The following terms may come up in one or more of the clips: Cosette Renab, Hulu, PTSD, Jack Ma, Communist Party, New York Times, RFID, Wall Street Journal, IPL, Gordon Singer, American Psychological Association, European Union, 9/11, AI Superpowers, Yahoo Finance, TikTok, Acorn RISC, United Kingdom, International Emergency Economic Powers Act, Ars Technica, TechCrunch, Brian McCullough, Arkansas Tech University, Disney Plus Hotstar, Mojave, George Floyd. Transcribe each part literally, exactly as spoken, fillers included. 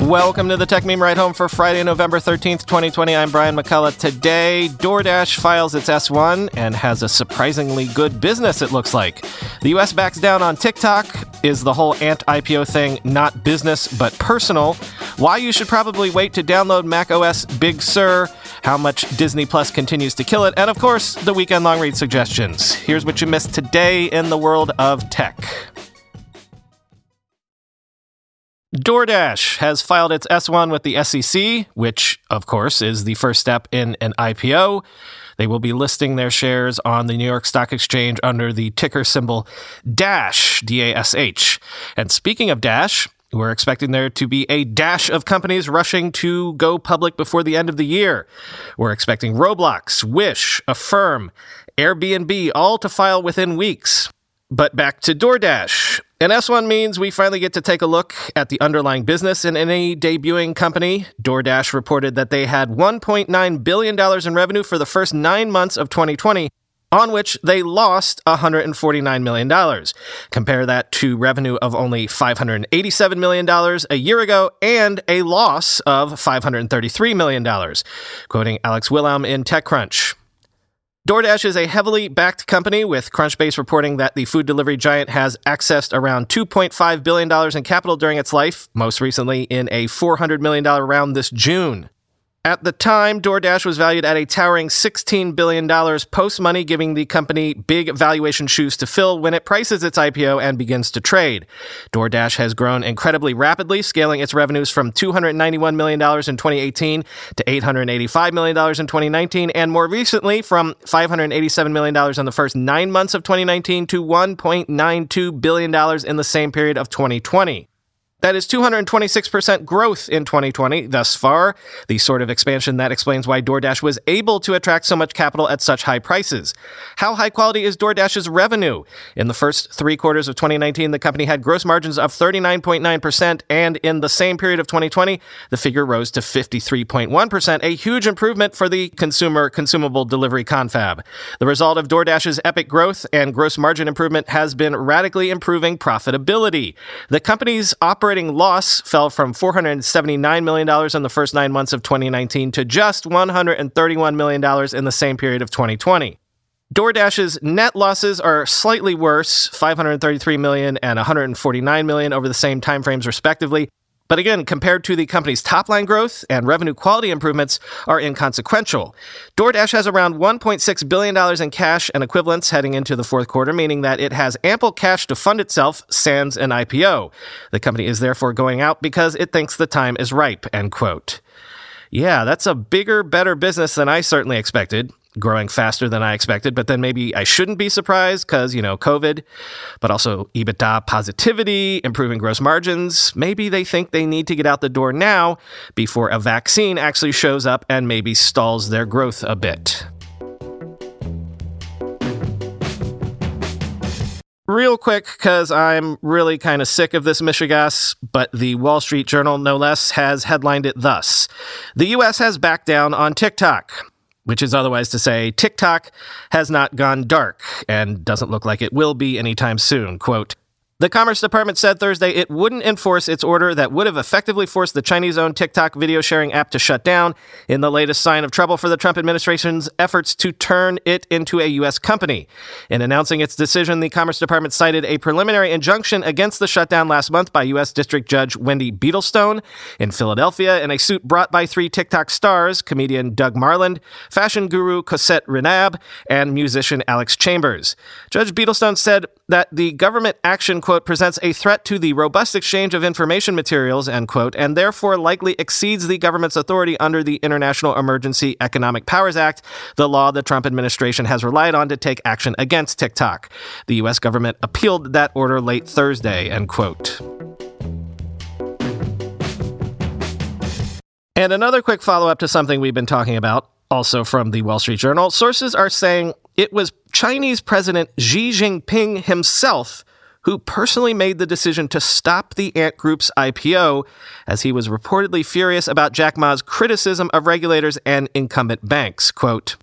Welcome to the Tech Meme Ride Home for Friday, November thirteenth, twenty twenty. I'm Brian McCullough. Today, DoorDash files its S one and has a surprisingly good business, it looks like. The U S backs down on TikTok. Is the whole ant-I P O thing not business but personal? Why you should probably wait to download macOS Big Sur, how much Disney Plus continues to kill it, and of course, the weekend long read suggestions. Here's what you missed today in the world of tech. DoorDash has filed its S one with the S E C, which, of course, is the first step in an I P O. They will be listing their shares on the New York Stock Exchange under the ticker symbol DASH, D A S H. And speaking of DASH, we're expecting there to be a dash of companies rushing to go public before the end of the year. We're expecting Roblox, Wish, Affirm, Airbnb, all to file within weeks. But back to DoorDash. An S one means we finally get to take a look at the underlying business in any debuting company. DoorDash reported that they had one point nine billion dollars in revenue for the first nine months of twenty twenty, on which they lost one hundred forty-nine million dollars. Compare that to revenue of only five hundred eighty-seven million dollars a year ago and a loss of five hundred thirty-three million dollars, quoting Alex Willam in TechCrunch. DoorDash is a heavily backed company, with Crunchbase reporting that the food delivery giant has accessed around two point five billion dollars in capital during its life, most recently in a four hundred million dollars round this June. At the time, DoorDash was valued at a towering sixteen billion dollars post-money, giving the company big valuation shoes to fill when it prices its I P O and begins to trade. DoorDash has grown incredibly rapidly, scaling its revenues from two hundred ninety-one million dollars in twenty eighteen to eight hundred eighty-five million dollars in twenty nineteen, and more recently from five hundred eighty-seven million dollars in the first nine months of twenty nineteen to one point nine two billion dollars in the same period of twenty twenty. That is two hundred twenty-six percent growth in twenty twenty thus far, the sort of expansion that explains why DoorDash was able to attract so much capital at such high prices. How high quality is DoorDash's revenue? In the first three quarters of twenty nineteen, the company had gross margins of thirty-nine point nine percent, and in the same period of twenty twenty, the figure rose to fifty-three point one percent, a huge improvement for the consumer consumable delivery confab. The result of DoorDash's epic growth and gross margin improvement has been radically improving profitability. The company's operating Operating loss fell from four hundred seventy-nine million dollars in the first nine months of twenty nineteen to just one hundred thirty-one million dollars in the same period of twenty twenty. DoorDash's net losses are slightly worse, five hundred thirty-three million dollars and one hundred forty-nine million dollars over the same timeframes respectively. But again, compared to the company's top-line growth and revenue quality improvements are inconsequential. DoorDash has around one point six billion dollars in cash and equivalents heading into the fourth quarter, meaning that it has ample cash to fund itself, sans an I P O. The company is therefore going out because it thinks the time is ripe, end quote. Yeah, that's a bigger, better business than I certainly expected. Growing faster than I expected, but then maybe I shouldn't be surprised because, you know, COVID, but also EBITDA positivity, improving gross margins. Maybe they think they need to get out the door now before a vaccine actually shows up and maybe stalls their growth a bit. Real quick, because I'm really kind of sick of this Michigas, but the Wall Street Journal, no less, has headlined it thus. The U S has backed down on TikTok, which is otherwise to say TikTok has not gone dark and doesn't look like it will be anytime soon. Quote, the Commerce Department said Thursday it wouldn't enforce its order that would have effectively forced the Chinese-owned TikTok video-sharing app to shut down in the latest sign of trouble for the Trump administration's efforts to turn it into a U S company. In announcing its decision, the Commerce Department cited a preliminary injunction against the shutdown last month by U S District Judge Wendy Beatlestone in Philadelphia in a suit brought by three TikTok stars, comedian Doug Marland, fashion guru Cosette Renab, and musician Alex Chambers. Judge Beatlestone said that the government action quote, presents a threat to the robust exchange of information materials, end quote, and therefore likely exceeds the government's authority under the International Emergency Economic Powers Act, the law the Trump administration has relied on to take action against TikTok. The U S government appealed that order late Thursday, end quote. And another quick follow-up to something we've been talking about, also from the Wall Street Journal. Sources are saying it was Chinese President Xi Jinping himself who personally made the decision to stop the Ant Group's I P O, as he was reportedly furious about Jack Ma's criticism of regulators and incumbent banks. Quote,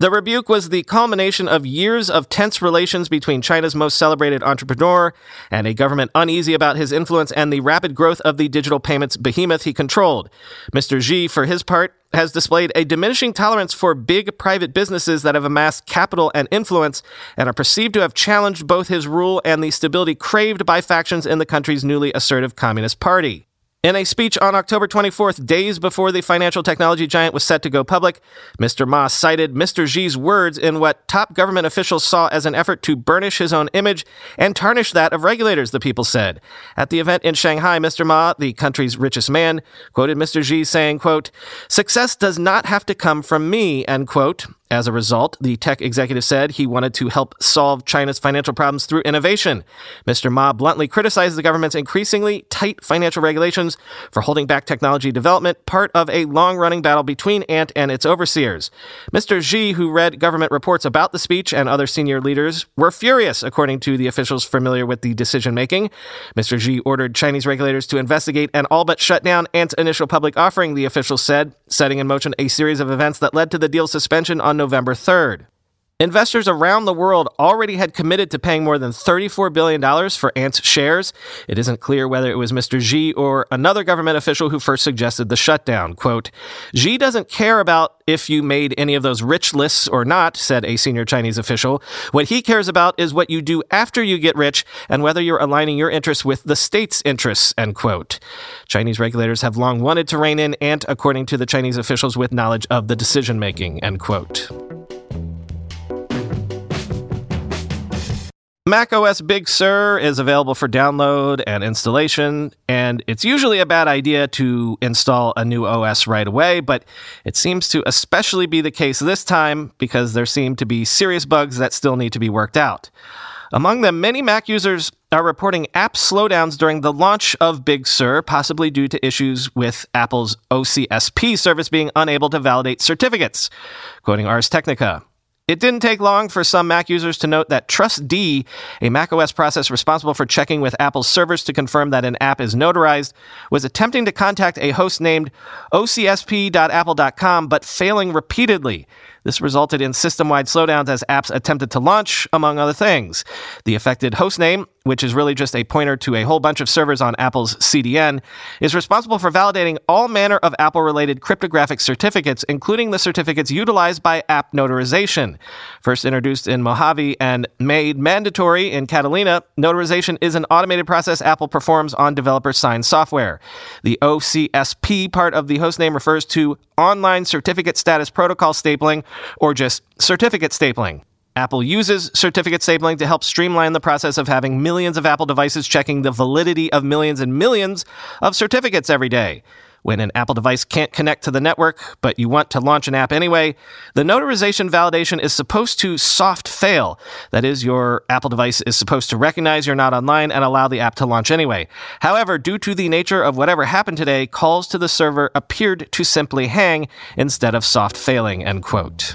the rebuke was the culmination of years of tense relations between China's most celebrated entrepreneur and a government uneasy about his influence and the rapid growth of the digital payments behemoth he controlled. Mister Xi, for his part, has displayed a diminishing tolerance for big private businesses that have amassed capital and influence and are perceived to have challenged both his rule and the stability craved by factions in the country's newly assertive Communist Party. In a speech on October twenty-fourth, days before the financial technology giant was set to go public, Mister Ma cited Mister Xi's words in what top government officials saw as an effort to burnish his own image and tarnish that of regulators, the People said. At the event in Shanghai, Mister Ma, the country's richest man, quoted Mister Xi saying, quote, success does not have to come from me, end quote. As a result, the tech executive said he wanted to help solve China's financial problems through innovation. Mister Ma bluntly criticized the government's increasingly tight financial regulations for holding back technology development, part of a long-running battle between Ant and its overseers. Mister Xi, who read government reports about the speech, and other senior leaders were furious, according to the officials familiar with the decision-making. Mister Xi ordered Chinese regulators to investigate and all but shut down Ant's initial public offering, the officials said, setting in motion a series of events that led to the deal's suspension on November third. Investors around the world already had committed to paying more than thirty-four billion dollars for Ant's shares. It isn't clear whether it was Mister Xi or another government official who first suggested the shutdown. Quote, Xi doesn't care about if you made any of those rich lists or not, said a senior Chinese official. What he cares about is what you do after you get rich and whether you're aligning your interests with the state's interests, end quote. Chinese regulators have long wanted to rein in Ant, according to the Chinese officials with knowledge of the decision-making, end quote. macOS Big Sur is available for download and installation, and it's usually a bad idea to install a new O S right away, but it seems to especially be the case this time because there seem to be serious bugs that still need to be worked out. Among them, many Mac users are reporting app slowdowns during the launch of Big Sur, possibly due to issues with Apple's O C S P service being unable to validate certificates, quoting Ars Technica. It didn't take long for some Mac users to note that TrustD, a macOS process responsible for checking with Apple's servers to confirm that an app is notarized, was attempting to contact a host named o c s p dot apple dot com, but failing repeatedly. This resulted in system-wide slowdowns as apps attempted to launch, among other things. The affected hostname, which is really just a pointer to a whole bunch of servers on Apple's C D N, is responsible for validating all manner of Apple-related cryptographic certificates, including the certificates utilized by app notarization. First introduced in Mojave and made mandatory in Catalina, notarization is an automated process Apple performs on developer-signed software. The O C S P part of the hostname refers to online certificate status protocol stapling, or just certificate stapling. Apple uses certificate stapling to help streamline the process of having millions of Apple devices checking the validity of millions and millions of certificates every day. When an Apple device can't connect to the network, but you want to launch an app anyway, the notarization validation is supposed to soft fail. That is, your Apple device is supposed to recognize you're not online and allow the app to launch anyway. However, due to the nature of whatever happened today, calls to the server appeared to simply hang instead of soft failing, end quote.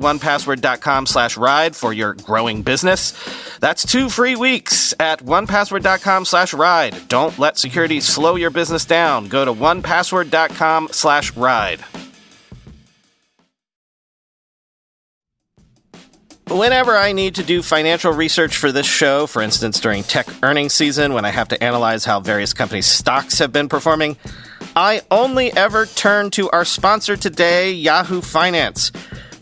one password dot com slash ride for your growing business. That's two free weeks at one password dot com slash ride. Don't let security slow your business down. Go to one password dot com slash ride. Whenever I need to do financial research for this show, for instance, during tech earnings season, when I have to analyze how various companies' stocks have been performing, I only ever turn to our sponsor today, Yahoo Finance.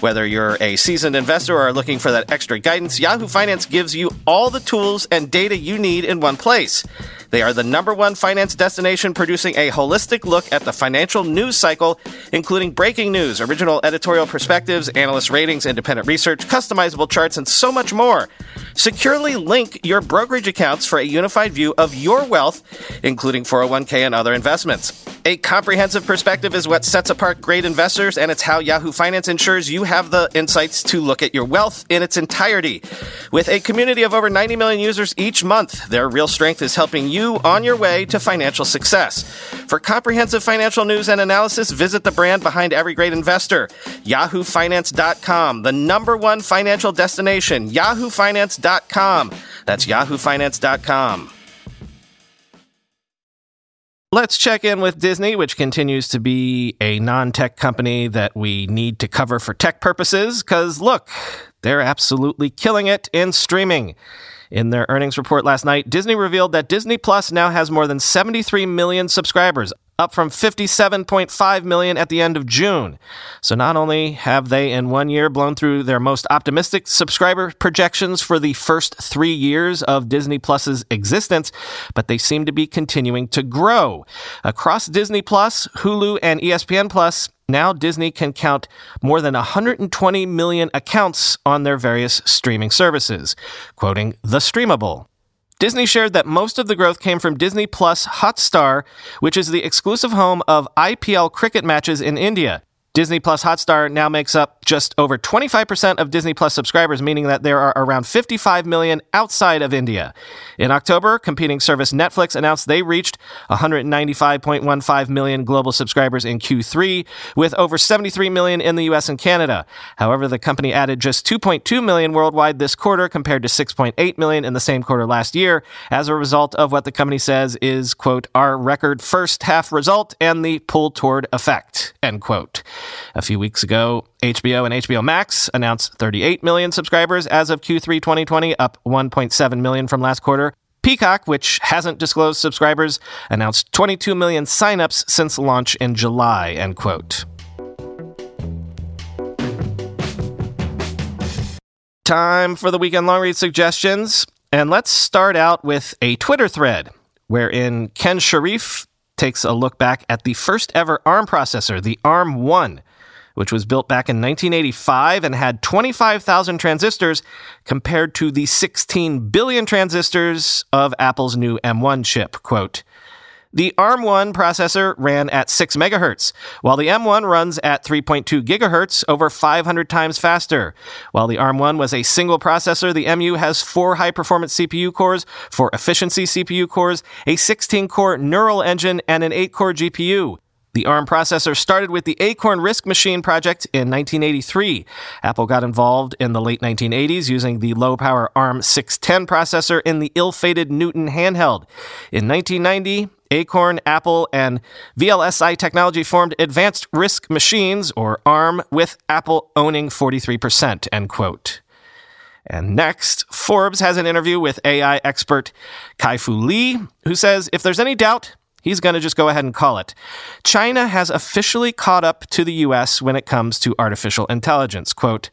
Whether you're a seasoned investor or are looking for that extra guidance, Yahoo Finance gives you all the tools and data you need in one place. They are the number one finance destination, producing a holistic look at the financial news cycle, including breaking news, original editorial perspectives, analyst ratings, independent research, customizable charts, and so much more. Securely link your brokerage accounts for a unified view of your wealth, including four oh one k and other investments. A comprehensive perspective is what sets apart great investors, and it's how Yahoo Finance ensures you have the insights to look at your wealth in its entirety. With a community of over ninety million users each month, their real strength is helping you on your way to financial success. For comprehensive financial news and analysis, visit the brand behind every great investor, yahoo finance dot com, the number one financial destination, yahoo finance dot com. That's yahoo finance dot com. Let's check in with Disney, which continues to be a non-tech company that we need to cover for tech purposes, because look, they're absolutely killing it in streaming. In their earnings report last night, Disney revealed that Disney Plus now has more than seventy-three million subscribers, up from fifty-seven point five million at the end of June. So not only have they in one year blown through their most optimistic subscriber projections for the first three years of Disney Plus's existence, but they seem to be continuing to grow. Across Disney Plus, Hulu, and E S P N Plus, now Disney can count more than one hundred twenty million accounts on their various streaming services, quoting The Streamable. Disney shared that most of the growth came from Disney Plus Hotstar, which is the exclusive home of I P L cricket matches in India. Disney Plus Hotstar now makes up just over twenty-five percent of Disney Plus subscribers, meaning that there are around fifty-five million outside of India. In October, competing service Netflix announced they reached one hundred ninety-five point one five million global subscribers in Q three, with over seventy-three million in the U S and Canada. However, the company added just two point two million worldwide this quarter compared to six point eight million in the same quarter last year, as a result of what the company says is, quote, our record first half result and the pull toward effect, end quote. A few weeks ago, H B O and H B O Max announced thirty-eight million subscribers as of Q three twenty twenty, up one point seven million from last quarter. Peacock, which hasn't disclosed subscribers, announced twenty-two million signups since launch in July, end quote. Time for the Weekend Long Read suggestions, and let's start out with a Twitter thread wherein Ken Sharif takes a look back at the first ever ARM processor, the ARM one, which was built back in nineteen eighty-five and had twenty-five thousand transistors compared to the sixteen billion transistors of Apple's new M one chip, quote, the ARM one processor ran at six megahertz, while the M one runs at three point two gigahertz, over five hundred times faster. While the ARM one was a single processor, the M U has four high-performance C P U cores, four efficiency C P U cores, a sixteen core neural engine, and an eight core G P U. The ARM processor started with the Acorn RISC machine project in nineteen eighty-three. Apple got involved in the late nineteen eighties using the low-power ARM six ten processor in the ill-fated Newton handheld. In nineteen ninety, Acorn, Apple, and V L S I Technology formed Advanced RISC Machines, or ARM, with Apple owning forty-three percent, end quote. And next, Forbes has an interview with A I expert Kai-Fu Lee, who says, if there's any doubt, he's going to just go ahead and call it. China has officially caught up to the U S when it comes to artificial intelligence, quote,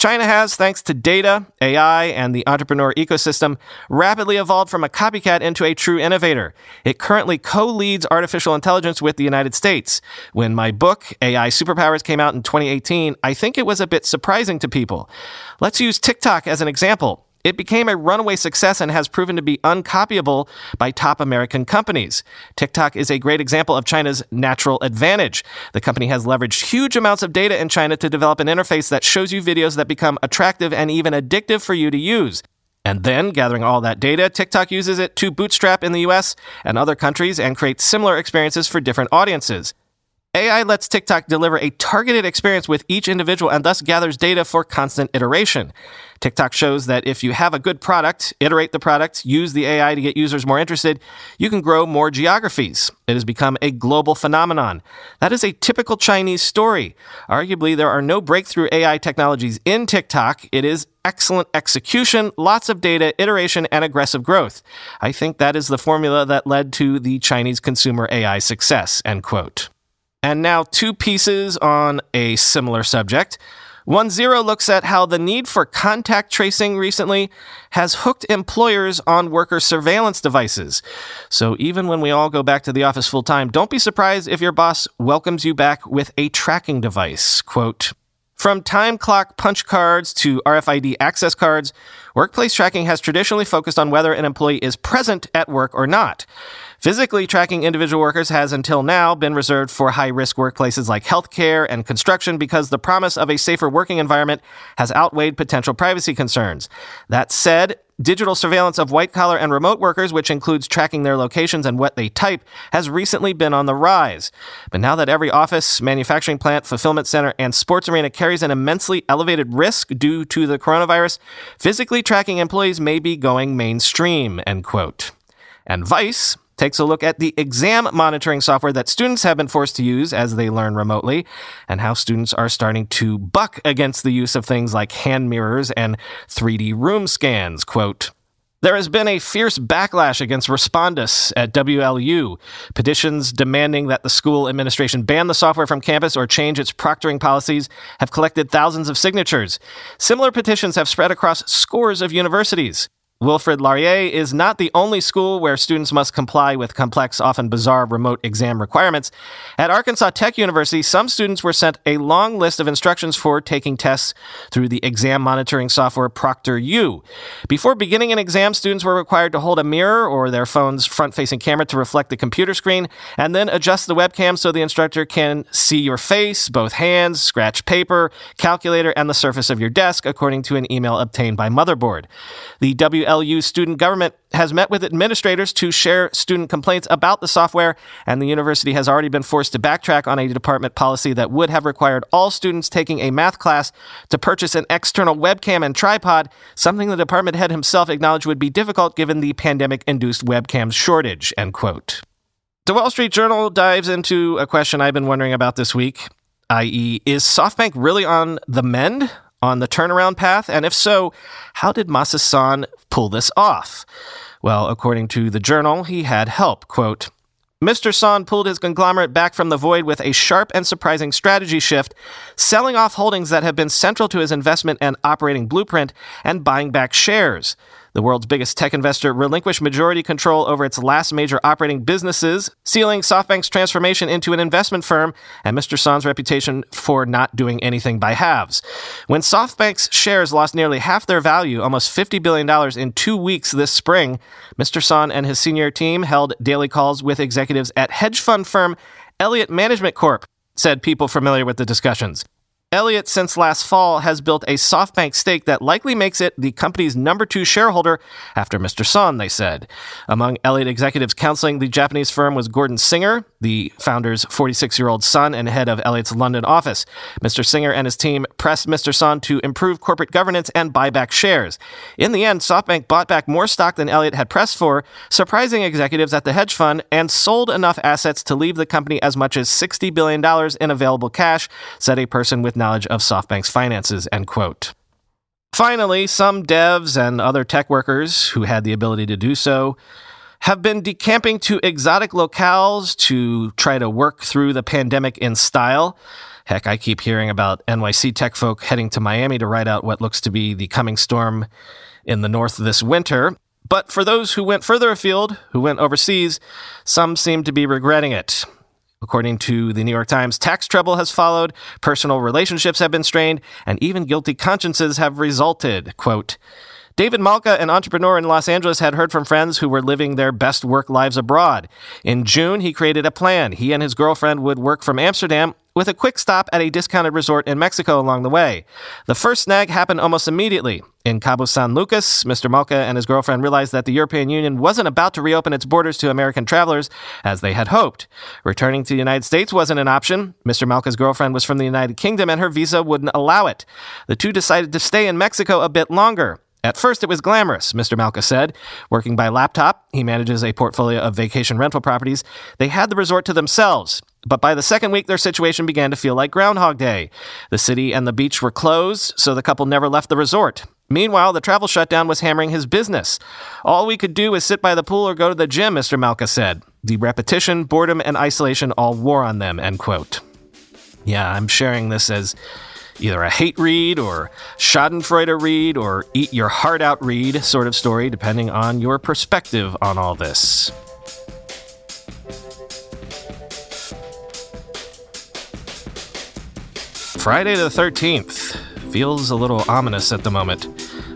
China has, thanks to data, A I, and the entrepreneur ecosystem, rapidly evolved from a copycat into a true innovator. It currently co-leads artificial intelligence with the United States. When my book, A I Superpowers, came out in twenty eighteen, I think it was a bit surprising to people. Let's use TikTok as an example. It became a runaway success and has proven to be uncopyable by top American companies. TikTok is a great example of China's natural advantage. The company has leveraged huge amounts of data in China to develop an interface that shows you videos that become attractive and even addictive for you to use. And then, gathering all that data, TikTok uses it to bootstrap in the U S and other countries and create similar experiences for different audiences. A I lets TikTok deliver a targeted experience with each individual and thus gathers data for constant iteration. TikTok shows that if you have a good product, iterate the product, use the A I to get users more interested, you can grow more geographies. It has become a global phenomenon. That is a typical Chinese story. Arguably, there are no breakthrough A I technologies in TikTok. It is excellent execution, lots of data, iteration, and aggressive growth. I think that is the formula that led to the Chinese consumer A I success, end quote. And now two pieces on a similar subject. one zero looks at how the need for contact tracing recently has hooked employers on worker surveillance devices. So even when we all go back to the office full time, don't be surprised if your boss welcomes you back with a tracking device. Quote, "From time clock punch cards to R F I D access cards, workplace tracking has traditionally focused on whether an employee is present at work or not. Physically tracking individual workers has until now been reserved for high-risk workplaces like healthcare and construction because the promise of a safer working environment has outweighed potential privacy concerns. That said, digital surveillance of white-collar and remote workers, which includes tracking their locations and what they type, has recently been on the rise. But now that every office, manufacturing plant, fulfillment center, and sports arena carries an immensely elevated risk due to the coronavirus, physically tracking employees may be going mainstream," end quote. And Vice takes a look at the exam monitoring software that students have been forced to use as they learn remotely, and how students are starting to buck against the use of things like hand mirrors and three D room scans. Quote, "There has been a fierce backlash against Respondus at W L U, petitions demanding that the school administration ban the software from campus or change its proctoring policies have collected thousands of signatures. Similar petitions have spread across scores of universities. Wilfred Laurier is not the only school where students must comply with complex, often bizarre remote exam requirements. At Arkansas Tech University, some students were sent a long list of instructions for taking tests through the exam monitoring software Proctor U. Before beginning an exam, students were required to hold a mirror or their phone's front-facing camera to reflect the computer screen and then adjust the webcam so the instructor can see your face, both hands, scratch paper, calculator, and the surface of your desk, according to an email obtained by Motherboard. The W L U student government has met with administrators to share student complaints about the software, and the university has already been forced to backtrack on a department policy that would have required all students taking a math class to purchase an external webcam and tripod, something the department head himself acknowledged would be difficult given the pandemic-induced webcam shortage," end quote. The Wall Street Journal dives into a question I've been wondering about this week, that is, is SoftBank really on the mend? On the turnaround path? And if so, how did Masa-san pull this off? Well, according to the Journal, he had help. Quote, "Mister Son pulled his conglomerate back from the void with a sharp and surprising strategy shift, selling off holdings that have been central to his investment and operating blueprint and buying back shares. The world's biggest tech investor relinquished majority control over its last major operating businesses, sealing SoftBank's transformation into an investment firm and Mister Son's reputation for not doing anything by halves. When SoftBank's shares lost nearly half their value, almost fifty billion dollars in two weeks this spring, Mister Son and his senior team held daily calls with executives at hedge fund firm Elliott Management Corp," said people familiar with the discussions. "Elliott, since last fall, has built a SoftBank stake that likely makes it the company's number two shareholder after Mister Son," they said. Among Elliott executives counseling the Japanese firm was Gordon Singer, the founder's forty-six-year-old son and head of Elliott's London office. Mister Singer and his team pressed Mister Son to improve corporate governance and buy back shares. In the end, SoftBank bought back more stock than Elliott had pressed for, surprising executives at the hedge fund, and sold enough assets to leave the company as much as sixty billion dollars in available cash, said a person with knowledge of SoftBank's finances, end quote. Finally, some devs and other tech workers who had the ability to do so have been decamping to exotic locales to try to work through the pandemic in style. Heck, I keep hearing about N Y C tech folk heading to Miami to ride out what looks to be the coming storm in the north this winter. But for those who went further afield, who went overseas, some seem to be regretting it. According to the New York Times, tax trouble has followed, personal relationships have been strained, and even guilty consciences have resulted. Quote, David Malka, an entrepreneur in Los Angeles, had heard from friends who were living their best work lives abroad. In June, he created a plan. He and his girlfriend would work from Amsterdam with a quick stop at a discounted resort in Mexico along the way. The first snag happened almost immediately. In Cabo San Lucas, Mister Malka and his girlfriend realized that the European Union wasn't about to reopen its borders to American travelers as they had hoped. Returning to the United States wasn't an option. Mister Malka's girlfriend was from the United Kingdom and her visa wouldn't allow it. The two decided to stay in Mexico a bit longer. At first, it was glamorous, Mister Malka said. Working by laptop, he manages a portfolio of vacation rental properties. They had the resort to themselves. But by the second week, their situation began to feel like Groundhog Day. The city and the beach were closed, so the couple never left the resort. Meanwhile, the travel shutdown was hammering his business. All we could do was sit by the pool or go to the gym, Mister Malka said. The repetition, boredom, and isolation all wore on them, end quote. Yeah, I'm sharing this as either a hate read or schadenfreude read or eat your heart out read sort of story, depending on your perspective on all this. Friday the thirteenth feels a little ominous at the moment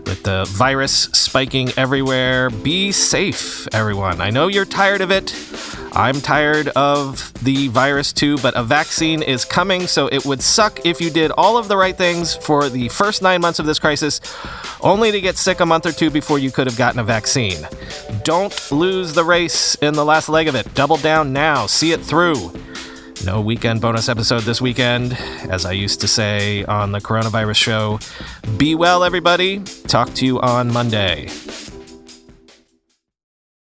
with the virus spiking everywhere. Be safe, everyone. I know you're tired of it. I'm tired of the virus too, but a vaccine is coming, so it would suck if you did all of the right things for the first nine months of this crisis, only to get sick a month or two before you could have gotten a vaccine. Don't lose the race in the last leg of it. Double down now. See it through. No weekend bonus episode this weekend. As I used to say on the coronavirus show, be well, everybody. Talk to you on Monday.